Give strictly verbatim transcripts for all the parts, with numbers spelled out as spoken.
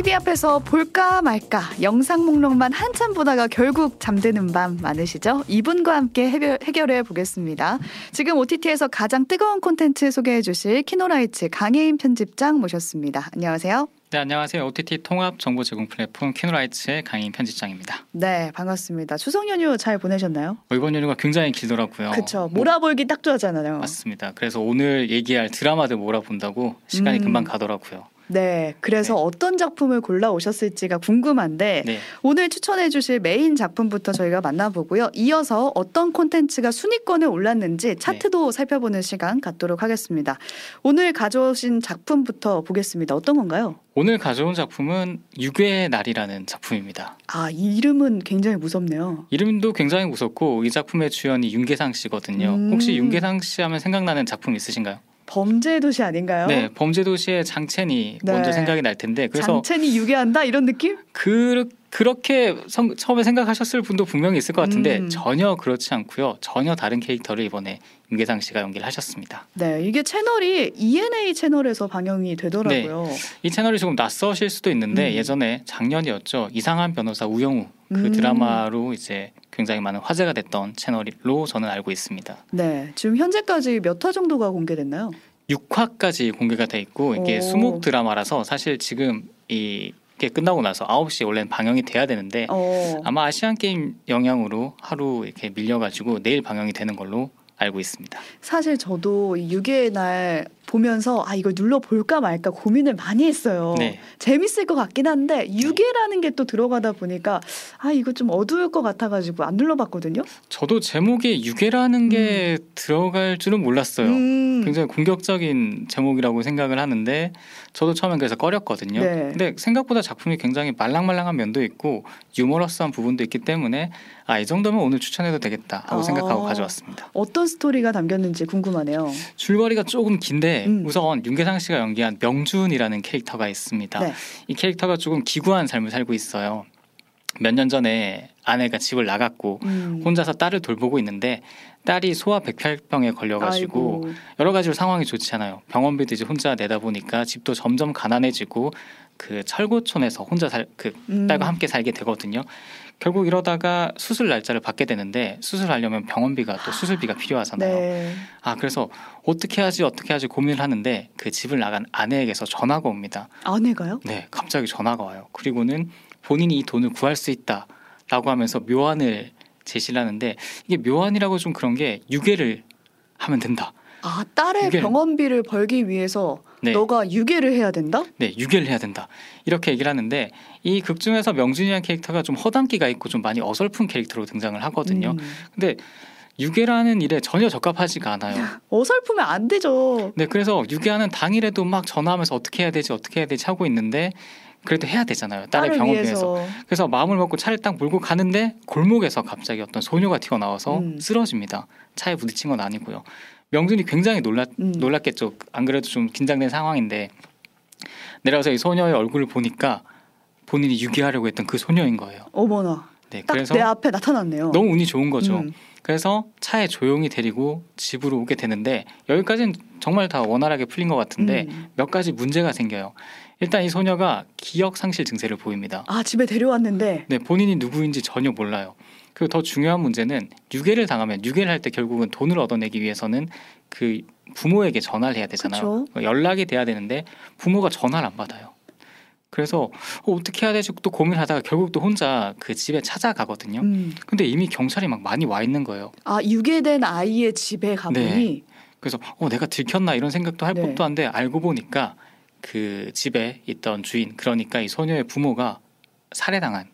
티비 앞에서 볼까 말까 영상 목록만 한참 보다가 결국 잠드는 밤 많으시죠? 이분과 함께 해결, 해결해 보겠습니다. 지금 오티티에서 가장 뜨거운 콘텐츠 소개해 주실 키노라이츠 강혜인 편집장 모셨습니다. 안녕하세요. 네, 안녕하세요. 오티티 통합 정보 제공 플랫폼 키노라이츠의 강혜인 편집장입니다. 네, 반갑습니다. 추석 연휴 잘 보내셨나요? 어, 이번 연휴가 굉장히 길더라고요. 그렇죠. 몰아볼기 딱 좋아하잖아요. 맞습니다. 그래서 오늘 얘기할 드라마들 몰아본다고 시간이 음. 금방 가더라고요. 네, 그래서 네. 어떤 작품을 골라오셨을지가 궁금한데 네. 오늘 추천해 주실 메인 작품부터 저희가 만나보고요. 이어서 어떤 콘텐츠가 순위권에 올랐는지 차트도 네. 살펴보는 시간 갖도록 하겠습니다. 오늘 가져오신 작품부터 보겠습니다. 어떤 건가요? 오늘 가져온 작품은 유괴의 날이라는 작품입니다. 아, 이 이름은 굉장히 무섭네요. 이름도 굉장히 무섭고 이 작품의 주연이 윤계상 씨거든요. 음. 혹시 윤계상 씨 하면 생각나는 작품 있으신가요? 범죄 도시 아닌가요? 네, 범죄 도시의 장첸이 네. 먼저 생각이 날 텐데 그래서 장첸이 유괴한다 이런 느낌? 그, 그렇게 성, 처음에 생각하셨을 분도 분명히 있을 것 같은데 음. 전혀 그렇지 않고요. 전혀 다른 캐릭터를 이번에 윤계상 씨가 연기를 하셨습니다. 네, 이게 채널이 이엔에이 채널에서 방영이 되더라고요. 네, 이 채널이 조금 낯서실 수도 있는데 음. 예전에 작년이었죠. 이상한 변호사 우영우 그 음. 드라마로 이제 굉장히 많은 화제가 됐던 채널로 저는 알고 있습니다. 네, 지금 현재까지 몇 화 정도가 공개됐나요? 육 화까지 공개가 돼 있고 이게 오. 수목 드라마라서 사실 지금 이게 끝나고 나서 아홉 시에 원래는 방영이 돼야 되는데 오. 아마 아시안게임 영향으로 하루 이렇게 밀려가지고 내일 방영이 되는 걸로 알고 있습니다. 사실 저도 유괴의 날 보면서 아 이걸 눌러볼까 말까 고민을 많이 했어요. 네. 재밌을 것 같긴 한데 유괴라는 게 또 들어가다 보니까 아 이거 좀 어두울 것 같아가지고 안 눌러봤거든요. 저도 제목에 유괴라는 게 음. 들어갈 줄은 몰랐어요. 음. 굉장히 공격적인 제목이라고 생각을 하는데 저도 처음엔 그래서 꺼렸거든요. 네. 근데 생각보다 작품이 굉장히 말랑말랑한 면도 있고 유머러스한 부분도 있기 때문에 아 이 정도면 오늘 추천해도 되겠다 하고 아. 생각하고 가져왔습니다. 어떤 스토리가 담겼는지 궁금하네요. 줄거리가 조금 긴데 음. 우선 윤계상 씨가 연기한 명준이라는 캐릭터가 있습니다. 네. 이 캐릭터가 조금 기구한 삶을 살고 있어요. 몇 년 전에 아내가 집을 나갔고 음. 혼자서 딸을 돌보고 있는데 딸이 소아백혈병에 걸려가지고 아이고. 여러 가지로 상황이 좋지 않아요. 병원비도 이제 혼자 내다 보니까 집도 점점 가난해지고 그 철거촌에서 혼자 살, 그 음. 딸과 함께 살게 되거든요. 결국 이러다가 수술 날짜를 받게 되는데 수술하려면 병원비가 또 수술비가 필요하잖아요. 네. 아 그래서 어떻게 하지 어떻게 하지 고민을 하는데 그 집을 나간 아내에게서 전화가 옵니다. 아내가요? 네, 갑자기 전화가 와요. 그리고는 본인이 이 돈을 구할 수 있다라고 하면서 묘안을 제시를 하는데 이게 묘안이라고 좀 그런 게 유괴를 하면 된다. 아 딸의 유괴를. 병원비를 벌기 위해서 네. 너가 유괴를 해야 된다? 네, 유괴를 해야 된다. 이렇게 얘기를 하는데 이 극 중에서 명준이라는 캐릭터가 좀 허당기가 있고 좀 많이 어설픈 캐릭터로 등장을 하거든요. 음. 근데 유괴라는 일에 전혀 적합하지가 않아요. 어설프면 안 되죠. 네, 그래서 유괴하는 당일에도 막 전화하면서 어떻게 해야 되지 어떻게 해야 되지 하고 있는데 그래도 해야 되잖아요. 딸의 병원비에서. 그래서 마음을 먹고 차를 딱 몰고 가는데 골목에서 갑자기 어떤 소녀가 튀어나와서 음. 쓰러집니다. 차에 부딪힌 건 아니고요. 명준이 굉장히 놀랐, 음. 놀랐겠죠. 안 그래도 좀 긴장된 상황인데 내려와서 이 소녀의 얼굴을 보니까 본인이 유괴하려고 했던 그 소녀인 거예요. 어머나. 네, 딱 그래서 내 앞에 나타났네요. 너무 운이 좋은 거죠. 음. 그래서 차에 조용히 데리고 집으로 오게 되는데 여기까지는 정말 다 원활하게 풀린 것 같은데 음. 몇 가지 문제가 생겨요. 일단 이 소녀가 기억상실 증세를 보입니다. 아, 집에 데려왔는데? 네, 본인이 누구인지 전혀 몰라요. 그리고 더 중요한 문제는 유괴를 당하면 유괴를 할 때 결국은 돈을 얻어내기 위해서는 그 부모에게 전화를 해야 되잖아요. 그쵸? 연락이 돼야 되는데 부모가 전화를 안 받아요. 그래서 어, 어떻게 해야 되지 또 고민하다가 결국 또 혼자 그 집에 찾아가거든요. 음. 근데 이미 경찰이 막 많이 와 있는 거예요. 아, 유괴된 아이의 집에 가보니? 네. 그래서 어, 내가 들켰나 이런 생각도 할 네. 법도 한데 알고 보니까 그 집에 있던 주인 그러니까 이 소녀의 부모가 살해당한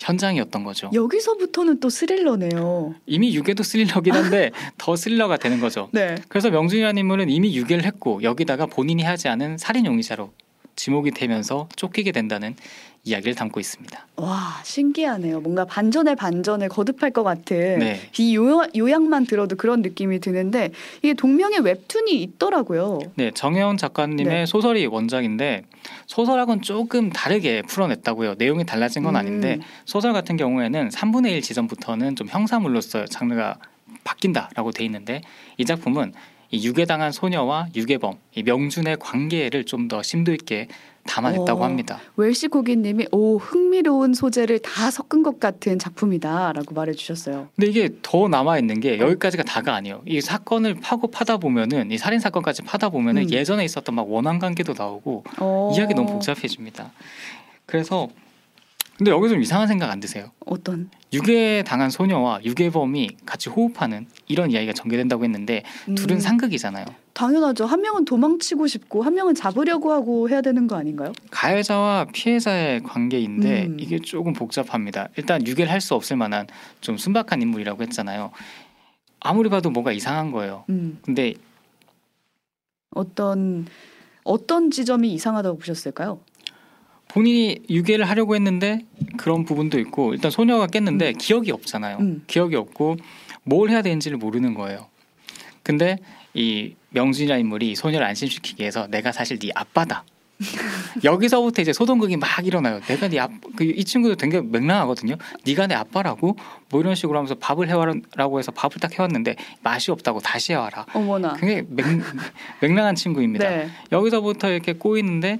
현장이었던 거죠. 여기서부터는 또 스릴러네요. 이미 유괴도 스릴러긴 한데 더 스릴러가 되는 거죠. 네. 그래서 명준이라는 인물은 이미 유괴를 했고 여기다가 본인이 하지 않은 살인 용의자로 지목이 되면서 쫓기게 된다는 이야기를 담고 있습니다. 와, 신기하네요. 뭔가 반전에 반전을 거듭할 것 같은 네. 비요약만 들어도 그런 느낌이 드는데 이게 동명의 웹툰이 있더라고요. 네, 정혜원 작가님의 네. 소설이 원작인데 소설하고는 조금 다르게 풀어냈다고요. 내용이 달라진 건 아닌데 음. 소설 같은 경우에는 삼분의 일 지점부터는 좀 형사물로서 장르가 바뀐다라고 돼 있는데 이 작품은 이 유괴당한 소녀와 유괴범, 이 명준의 관계를 좀 더 심도 있게 담아냈다고 오, 합니다. 웰시 고기님이 오 흥미로운 소재를 다 섞은 것 같은 작품이다라고 말해주셨어요. 근데 이게 더 남아있는 게 여기까지가 다가 아니에요. 이 사건을 파고 파다 보면은 이 살인 사건까지 파다 보면은 음. 예전에 있었던 막 원한 관계도 나오고 오. 이야기 너무 복잡해집니다. 그래서 근데 여기서 좀 이상한 생각 안 드세요? 어떤? 유괴당한 소녀와 유괴범이 같이 호흡하는 이런 이야기가 전개된다고 했는데 음. 둘은 상극이잖아요. 당연하죠. 한 명은 도망치고 싶고 한 명은 잡으려고 하고 해야 되는 거 아닌가요? 가해자와 피해자의 관계인데 음. 이게 조금 복잡합니다. 일단 유괴를 할 수 없을 만한 좀 순박한 인물이라고 했잖아요. 아무리 봐도 뭐가 이상한 거예요. 음. 근데 어떤 어떤 지점이 이상하다고 보셨을까요? 본인이 유괴를 하려고 했는데 그런 부분도 있고 일단 소녀가 깼는데 음. 기억이 없잖아요. 음. 기억이 없고 뭘 해야 되는지를 모르는 거예요. 근데 이 명준이라는 인물이 소녀를 안심시키기 위해서 내가 사실 네 아빠다. 여기서부터 이제 소동극이 막 일어나요. 내가 네 아빠, 그 이 친구도 되게 맹랑하거든요. 네가 내 아빠라고 뭐 이런 식으로 하면서 밥을 해와라고 해서 밥을 딱 해왔는데 맛이 없다고 다시 해와라. 어머나. 그게 맹, 맹랑한 친구입니다. 네. 여기서부터 이렇게 꼬이는데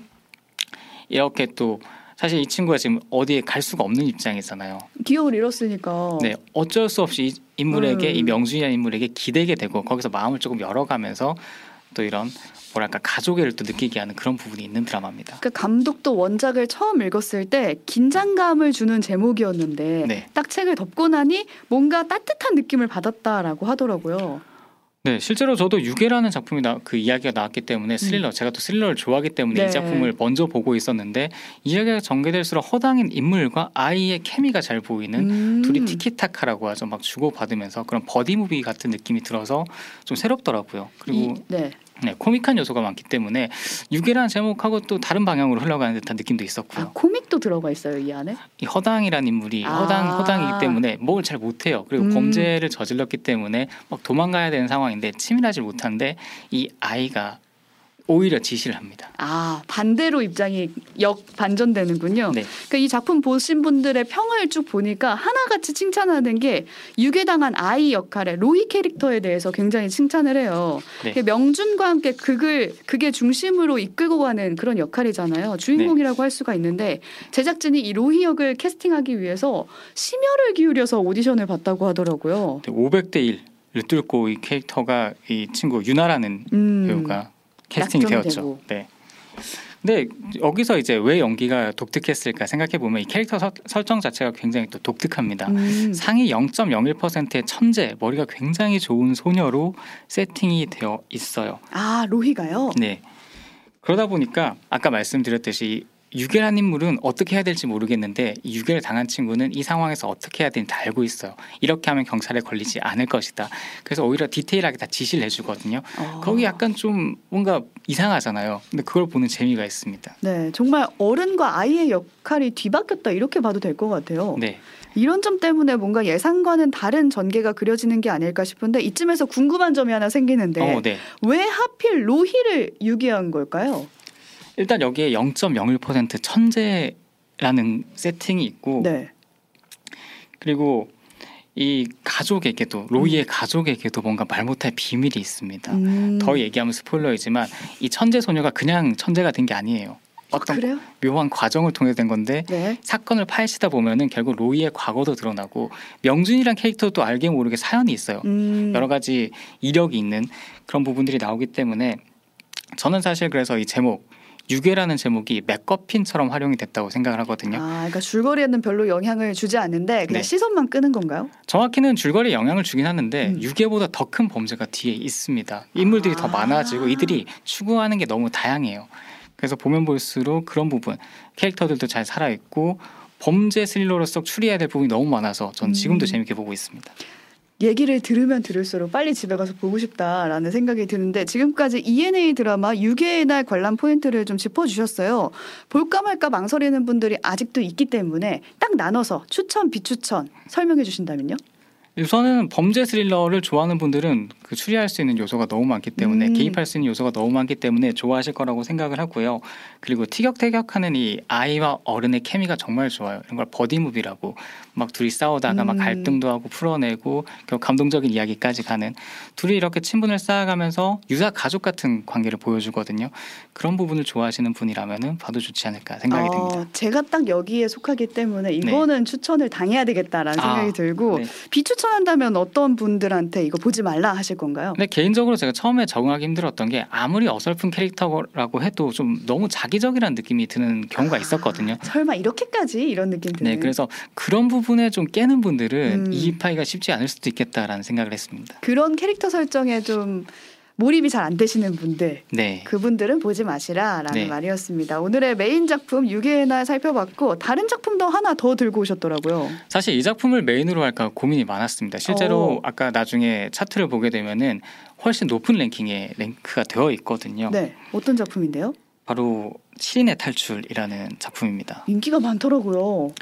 이렇게 또 사실 이 친구가 지금 어디에 갈 수가 없는 입장이잖아요. 기억을 잃었으니까. 네, 어쩔 수 없이 이 인물에게 음. 이 명준이라는 인물에게 기대게 되고 거기서 마음을 조금 열어가면서 또 이런 뭐랄까 가족애를 또 느끼게 하는 그런 부분이 있는 드라마입니다. 그러니까 감독도 원작을 처음 읽었을 때 긴장감을 주는 제목이었는데 네. 딱 책을 덮고 나니 뭔가 따뜻한 느낌을 받았다라고 하더라고요. 네, 실제로 저도 유괴라는 작품이 나, 그 이야기가 나왔기 때문에 스릴러, 음. 제가 또 스릴러를 좋아하기 때문에 네. 이 작품을 먼저 보고 있었는데 이야기가 전개될수록 허당인 인물과 아이의 케미가 잘 보이는 음. 둘이 티키타카라고 하죠. 막 주고받으면서 그런 버디무비 같은 느낌이 들어서 좀 새롭더라고요. 그리고 이, 네. 네, 코믹한 요소가 많기 때문에 유괴라는 제목하고 또 다른 방향으로 흘러가는 듯한 느낌도 있었고요. 아, 코믹도 들어가 있어요, 이 안에? 이 허당이라는 인물이 아~ 허당, 허당이기 때문에 뭘 잘 못해요. 그리고 음. 범죄를 저질렀기 때문에 막 도망가야 되는 상황인데 치밀하지 못한데 이 아이가 오히려 지시를 합니다. 아, 반대로 입장이 역반전되는군요. 네. 그러니까 이 작품 보신 분들의 평을 쭉 보니까 하나같이 칭찬하는 게 유괴당한 아이 역할의 로이 캐릭터에 대해서 굉장히 칭찬을 해요. 네. 명준과 함께 극을 극의 중심으로 이끌고 가는 그런 역할이잖아요. 주인공이라고 네. 할 수가 있는데 제작진이 이 로이 역을 캐스팅하기 위해서 심혈을 기울여서 오디션을 봤다고 하더라고요. 네, 오백 대 일을 뚫고 이 캐릭터가 이 친구 유나라는 음. 배우가 캐스팅이 되었죠. 네. 근데 여기서 이제 왜 연기가 독특했을까 생각해 보면 이 캐릭터 서, 설정 자체가 굉장히 또 독특합니다. 음. 상위 영 점 영일 퍼센트의 천재, 머리가 굉장히 좋은 소녀로 세팅이 되어 있어요. 아, 로희가요? 네. 그러다 보니까 아까 말씀드렸듯이 유괴란 인물은 어떻게 해야 될지 모르겠는데 이 유괴를 당한 친구는 이 상황에서 어떻게 해야 되는지 다 알고 있어요. 이렇게 하면 경찰에 걸리지 않을 것이다. 그래서 오히려 디테일하게 다 지시를 해주거든요. 어. 거기 약간 좀 뭔가 이상하잖아요. 근데 그걸 보는 재미가 있습니다. 네, 정말 어른과 아이의 역할이 뒤바뀌었다 이렇게 봐도 될 것 같아요. 네. 이런 점 때문에 뭔가 예상과는 다른 전개가 그려지는 게 아닐까 싶은데 이쯤에서 궁금한 점이 하나 생기는데 어, 네. 왜 하필 로희를 유괴한 걸까요? 일단 여기에 영 점 영일 퍼센트 천재라는 세팅이 있고 네. 그리고 이 가족에게도 로이의 음. 가족에게도 뭔가 말 못할 비밀이 있습니다. 음. 더 얘기하면 스포일러이지만 이 천재 소녀가 그냥 천재가 된 게 아니에요. 어떤 아, 그래요? 묘한 과정을 통해 된 건데 네. 사건을 파헤치다 보면은 결국 로이의 과거도 드러나고 명준이란 캐릭터도 알게 모르게 사연이 있어요. 음. 여러 가지 이력이 있는 그런 부분들이 나오기 때문에 저는 사실 그래서 이 제목 유괴라는 제목이 맥거핀처럼 활용이 됐다고 생각을 하거든요. 아, 그러니까 줄거리에는 별로 영향을 주지 않는데 그냥 네. 시선만 끄는 건가요? 정확히는 줄거리에 영향을 주긴 하는데 음. 유괴보다 더 큰 범죄가 뒤에 있습니다. 인물들이 아. 더 많아지고 이들이 추구하는 게 너무 다양해요. 그래서 보면 볼수록 그런 부분 캐릭터들도 잘 살아있고 범죄 스릴러로서 추리해야 될 부분이 너무 많아서 전 지금도 음. 재밌게 보고 있습니다. 얘기를 들으면 들을수록 빨리 집에 가서 보고 싶다라는 생각이 드는데 지금까지 이엔에이 드라마 유괴의 날 관람 포인트를 좀 짚어주셨어요. 볼까 말까 망설이는 분들이 아직도 있기 때문에 딱 나눠서 추천, 비추천 설명해 주신다면요? 우선은 범죄 스릴러를 좋아하는 분들은 그 추리할 수 있는 요소가 너무 많기 때문에 음. 개입할 수 있는 요소가 너무 많기 때문에 좋아하실 거라고 생각을 하고요. 그리고 티격태격하는 이 아이와 어른의 케미가 정말 좋아요. 이런 걸 버디무비라고 막 둘이 싸우다가 음. 막 갈등도 하고 풀어내고 결국 감동적인 이야기까지 가는, 둘이 이렇게 친분을 쌓아가면서 유사 가족 같은 관계를 보여주거든요. 그런 부분을 좋아하시는 분이라면은 봐도 좋지 않을까 생각이 어, 듭니다. 제가 딱 여기에 속하기 때문에 이거는 네. 추천을 당해야 되겠다라는 아, 생각이 들고 네. 비추천 한다면 어떤 분들한테 이거 보지 말라 하실 건가요? 근데 개인적으로 제가 처음에 적응하기 힘들었던 게 아무리 어설픈 캐릭터라고 해도 좀 너무 자기적이라는 느낌이 드는 경우가 있었거든요. 아, 설마 이렇게까지 이런 느낌 드는. 네, 그래서 그런 부분에 좀 깨는 분들은 음. 이입하기가 쉽지 않을 수도 있겠다라는 생각을 했습니다. 그런 캐릭터 설정에 좀 몰입이 잘 안 되시는 분들, 네. 그분들은 보지 마시라라는 네. 말이었습니다. 오늘의 메인 작품 유괴의 날 살펴봤고 다른 작품도 하나 더 들고 오셨더라고요. 사실 이 작품을 메인으로 할까 고민이 많았습니다. 실제로 오. 아까 나중에 차트를 보게 되면은 훨씬 높은 랭킹에 랭크가 되어 있거든요. 네, 어떤 작품인데요? 바로 시인의 탈출이라는 작품입니다. 인기가 많더라고요.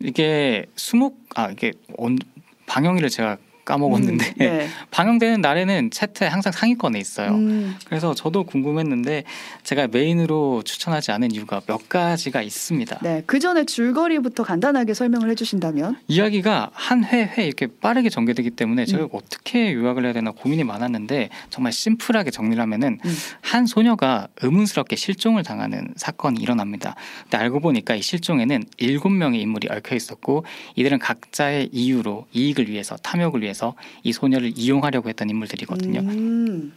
이게 수목 아 이게 온, 방영일을 제가 까먹었는데 음, 네. 방영되는 날에는 차트에 항상 상위권에 있어요. 음. 그래서 저도 궁금했는데 제가 메인으로 추천하지 않은 이유가 몇 가지가 있습니다. 네, 그 전에 줄거리부터 간단하게 설명을 해주신다면? 이야기가 한 회 회 이렇게 빠르게 전개되기 때문에 제가 음. 어떻게 요약을 해야 되나 고민이 많았는데 정말 심플하게 정리를 하면은 음. 한 소녀가 의문스럽게 실종을 당하는 사건이 일어납니다. 근데 알고 보니까 이 실종에는 일곱 명의 인물이 얽혀 있었고 이들은 각자의 이유로 이익을 위해서 탐욕을 위해서 이 소녀를 이용하려고 했던 인물들이거든요. 음.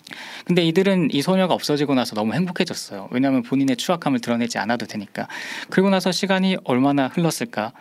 근데 이들은 이 소녀가 없어지고 나서 너무 행복해졌어요. 왜냐하면 본인의 추악함을 드러내지 않아도 되니까. 그리고 나서 시간이 얼마나 흘렀을까,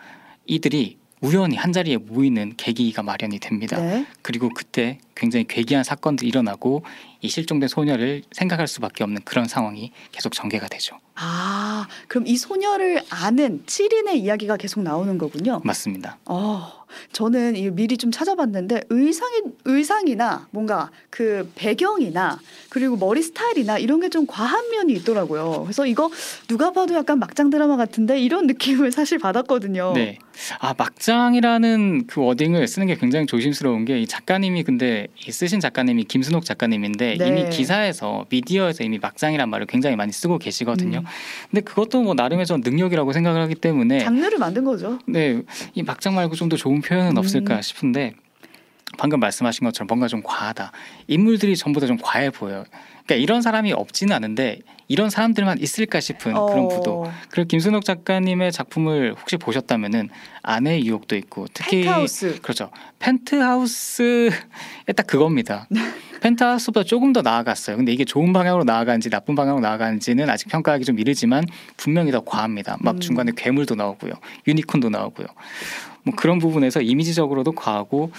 이들이 우연히 한자리에 모이는 계기가 마련이 됩니다. 네. 그리고 그때 굉장히 괴기한 사건도 일어나고 이 실종된 소녀를 생각할 수밖에 없는 그런 상황이 계속 전개가 되죠. 아, 그럼 이 소녀를 아는 칠 인의 이야기가 계속 나오는 거군요. 맞습니다. 어, 저는 이 미리 좀 찾아봤는데 의상이, 의상이나 뭔가 그 배경이나 그리고 머리 스타일이나 이런 게 좀 과한 면이 있더라고요. 그래서 이거 누가 봐도 약간 막장 드라마 같은데 이런 느낌을 사실 받았거든요. 네. 아, 막장이라는 그 워딩을 쓰는 게 굉장히 조심스러운 게 이 작가님이 근데 이 쓰신 작가님이 김순옥 작가님인데 네. 이미 기사에서 미디어에서 이미 막장이란 말을 굉장히 많이 쓰고 계시거든요. 음. 근데 그것도 뭐 나름의 전 능력이라고 생각을 하기 때문에 장르를 만든 거죠. 네, 이 막장 말고 좀 더 좋은 표현은 없을까 음. 싶은데 방금 말씀하신 것처럼 뭔가 좀 과하다. 인물들이 전부 다 좀 과해 보여요. 그러니까 이런 사람이 없지는 않은데 이런 사람들만 있을까 싶은 어... 그런 구도. 그리고 김순옥 작가님의 작품을 혹시 보셨다면은 아내의 유혹도 있고 특히 펜트하우스. 그렇죠. 펜트하우스에 딱 그겁니다. 펜트하우스보다 조금 더 나아갔어요. 근데 이게 좋은 방향으로 나아간지 나쁜 방향으로 나아간지는 아직 평가하기 좀 이르지만 분명히 더 과합니다. 막 음. 중간에 괴물도 나오고요. 유니콘도 나오고요. 뭐 그런 부분에서 이미지적으로도 과하고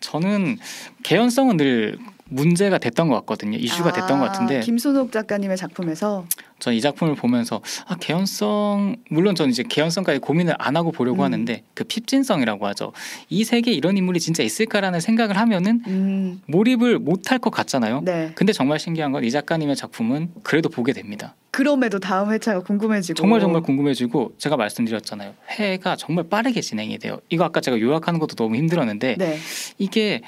저는 개연성은 늘 문제가 됐던 것 같거든요. 이슈가 아, 됐던 것 같은데 김순옥 작가님의 작품에서 전 이 작품을 보면서 아, 개연성 물론 전 이제 개연성까지 고민을 안 하고 보려고 음. 하는데 그 핍진성이라고 하죠. 이 세계에 이런 인물이 진짜 있을까라는 생각을 하면은 음. 몰입을 못할 것 같잖아요. 네. 근데 정말 신기한 건 이 작가님의 작품은 그래도 보게 됩니다. 그럼에도 다음 회차가 궁금해지고 정말 정말 궁금해지고 제가 말씀드렸잖아요. 회가 정말 빠르게 진행이 돼요. 이거 아까 제가 요약하는 것도 너무 힘들었는데 네. 이게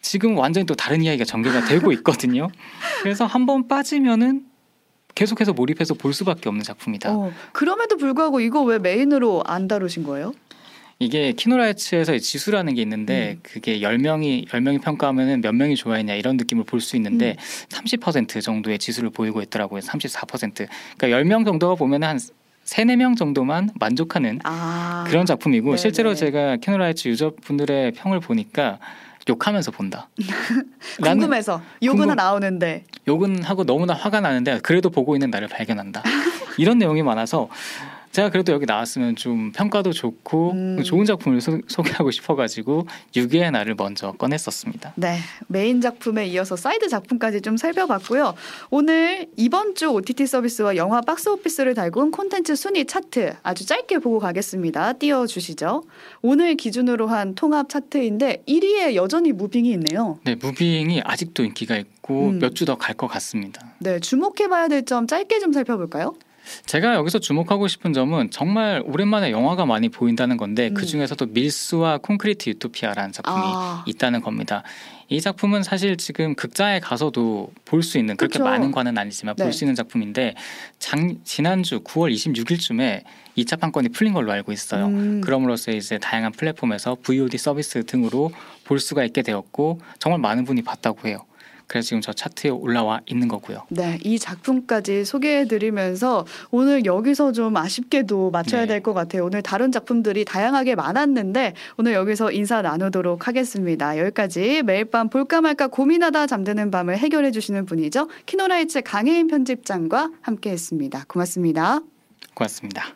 지금 완전히 또 다른 이야기가 전개가 되고 있거든요. 그래서 한번 빠지면은 계속해서 몰입해서 볼 수밖에 없는 작품이다. 어, 그럼에도 불구하고 이거 왜 메인으로 안 다루신 거예요? 이게 키노라이츠에서 지수라는 게 있는데 음. 그게 열 명이 열 명이 평가하면 몇 명이 좋아했냐 이런 느낌을 볼 수 있는데 음. 삼십 퍼센트 정도의 지수를 보이고 있더라고요. 삼십사 퍼센트. 그러니까 열 명 정도가 보면 한 삼, 네 명 정도만 만족하는 아. 그런 작품이고 네네. 실제로 제가 키노라이츠 유저분들의 평을 보니까 욕하면서 본다. 궁금해서 욕은 궁금... 나오는데 욕은 하고 너무나 화가 나는데 그래도 보고 있는 나를 발견한다. 이런 내용이 많아서 제가 그래도 여기 나왔으면 좀 평가도 좋고 음. 좋은 작품을 소, 소개하고 싶어가지고 유괴의 날을 먼저 꺼냈었습니다. 네, 메인 작품에 이어서 사이드 작품까지 좀 살펴봤고요. 오늘 이번 주 오티티 서비스와 영화 박스오피스를 달군 콘텐츠 순위 차트 아주 짧게 보고 가겠습니다. 띄워주시죠. 오늘 기준으로 한 통합 차트인데 일 위에 여전히 무빙이 있네요. 네, 무빙이 아직도 인기가 있고 음. 몇 주 더 갈 것 같습니다. 네, 주목해봐야 될 점 짧게 좀 살펴볼까요? 제가 여기서 주목하고 싶은 점은 정말 오랜만에 영화가 많이 보인다는 건데 음. 그중에서도 밀수와 콘크리트 유토피아라는 작품이 아. 있다는 겁니다. 이 작품은 사실 지금 극장에 가서도 볼 수 있는 그렇게 그쵸. 많은 관은 아니지만 네. 볼 수 있는 작품인데 장, 지난주 구월 이십육일쯤에 이 차 판권이 풀린 걸로 알고 있어요. 음. 그럼으로써 이제 다양한 플랫폼에서 브이오디 서비스 등으로 볼 수가 있게 되었고 정말 많은 분이 봤다고 해요. 그래서 지금 저 차트에 올라와 있는 거고요. 네, 이 작품까지 소개해드리면서 오늘 여기서 좀 아쉽게도 마쳐야 네. 될 것 같아요. 오늘 다른 작품들이 다양하게 많았는데 오늘 여기서 인사 나누도록 하겠습니다. 여기까지 매일 밤 볼까 말까 고민하다 잠드는 밤을 해결해 주시는 분이죠. 키노라이츠 강혜인 편집장과 함께했습니다. 고맙습니다. 고맙습니다.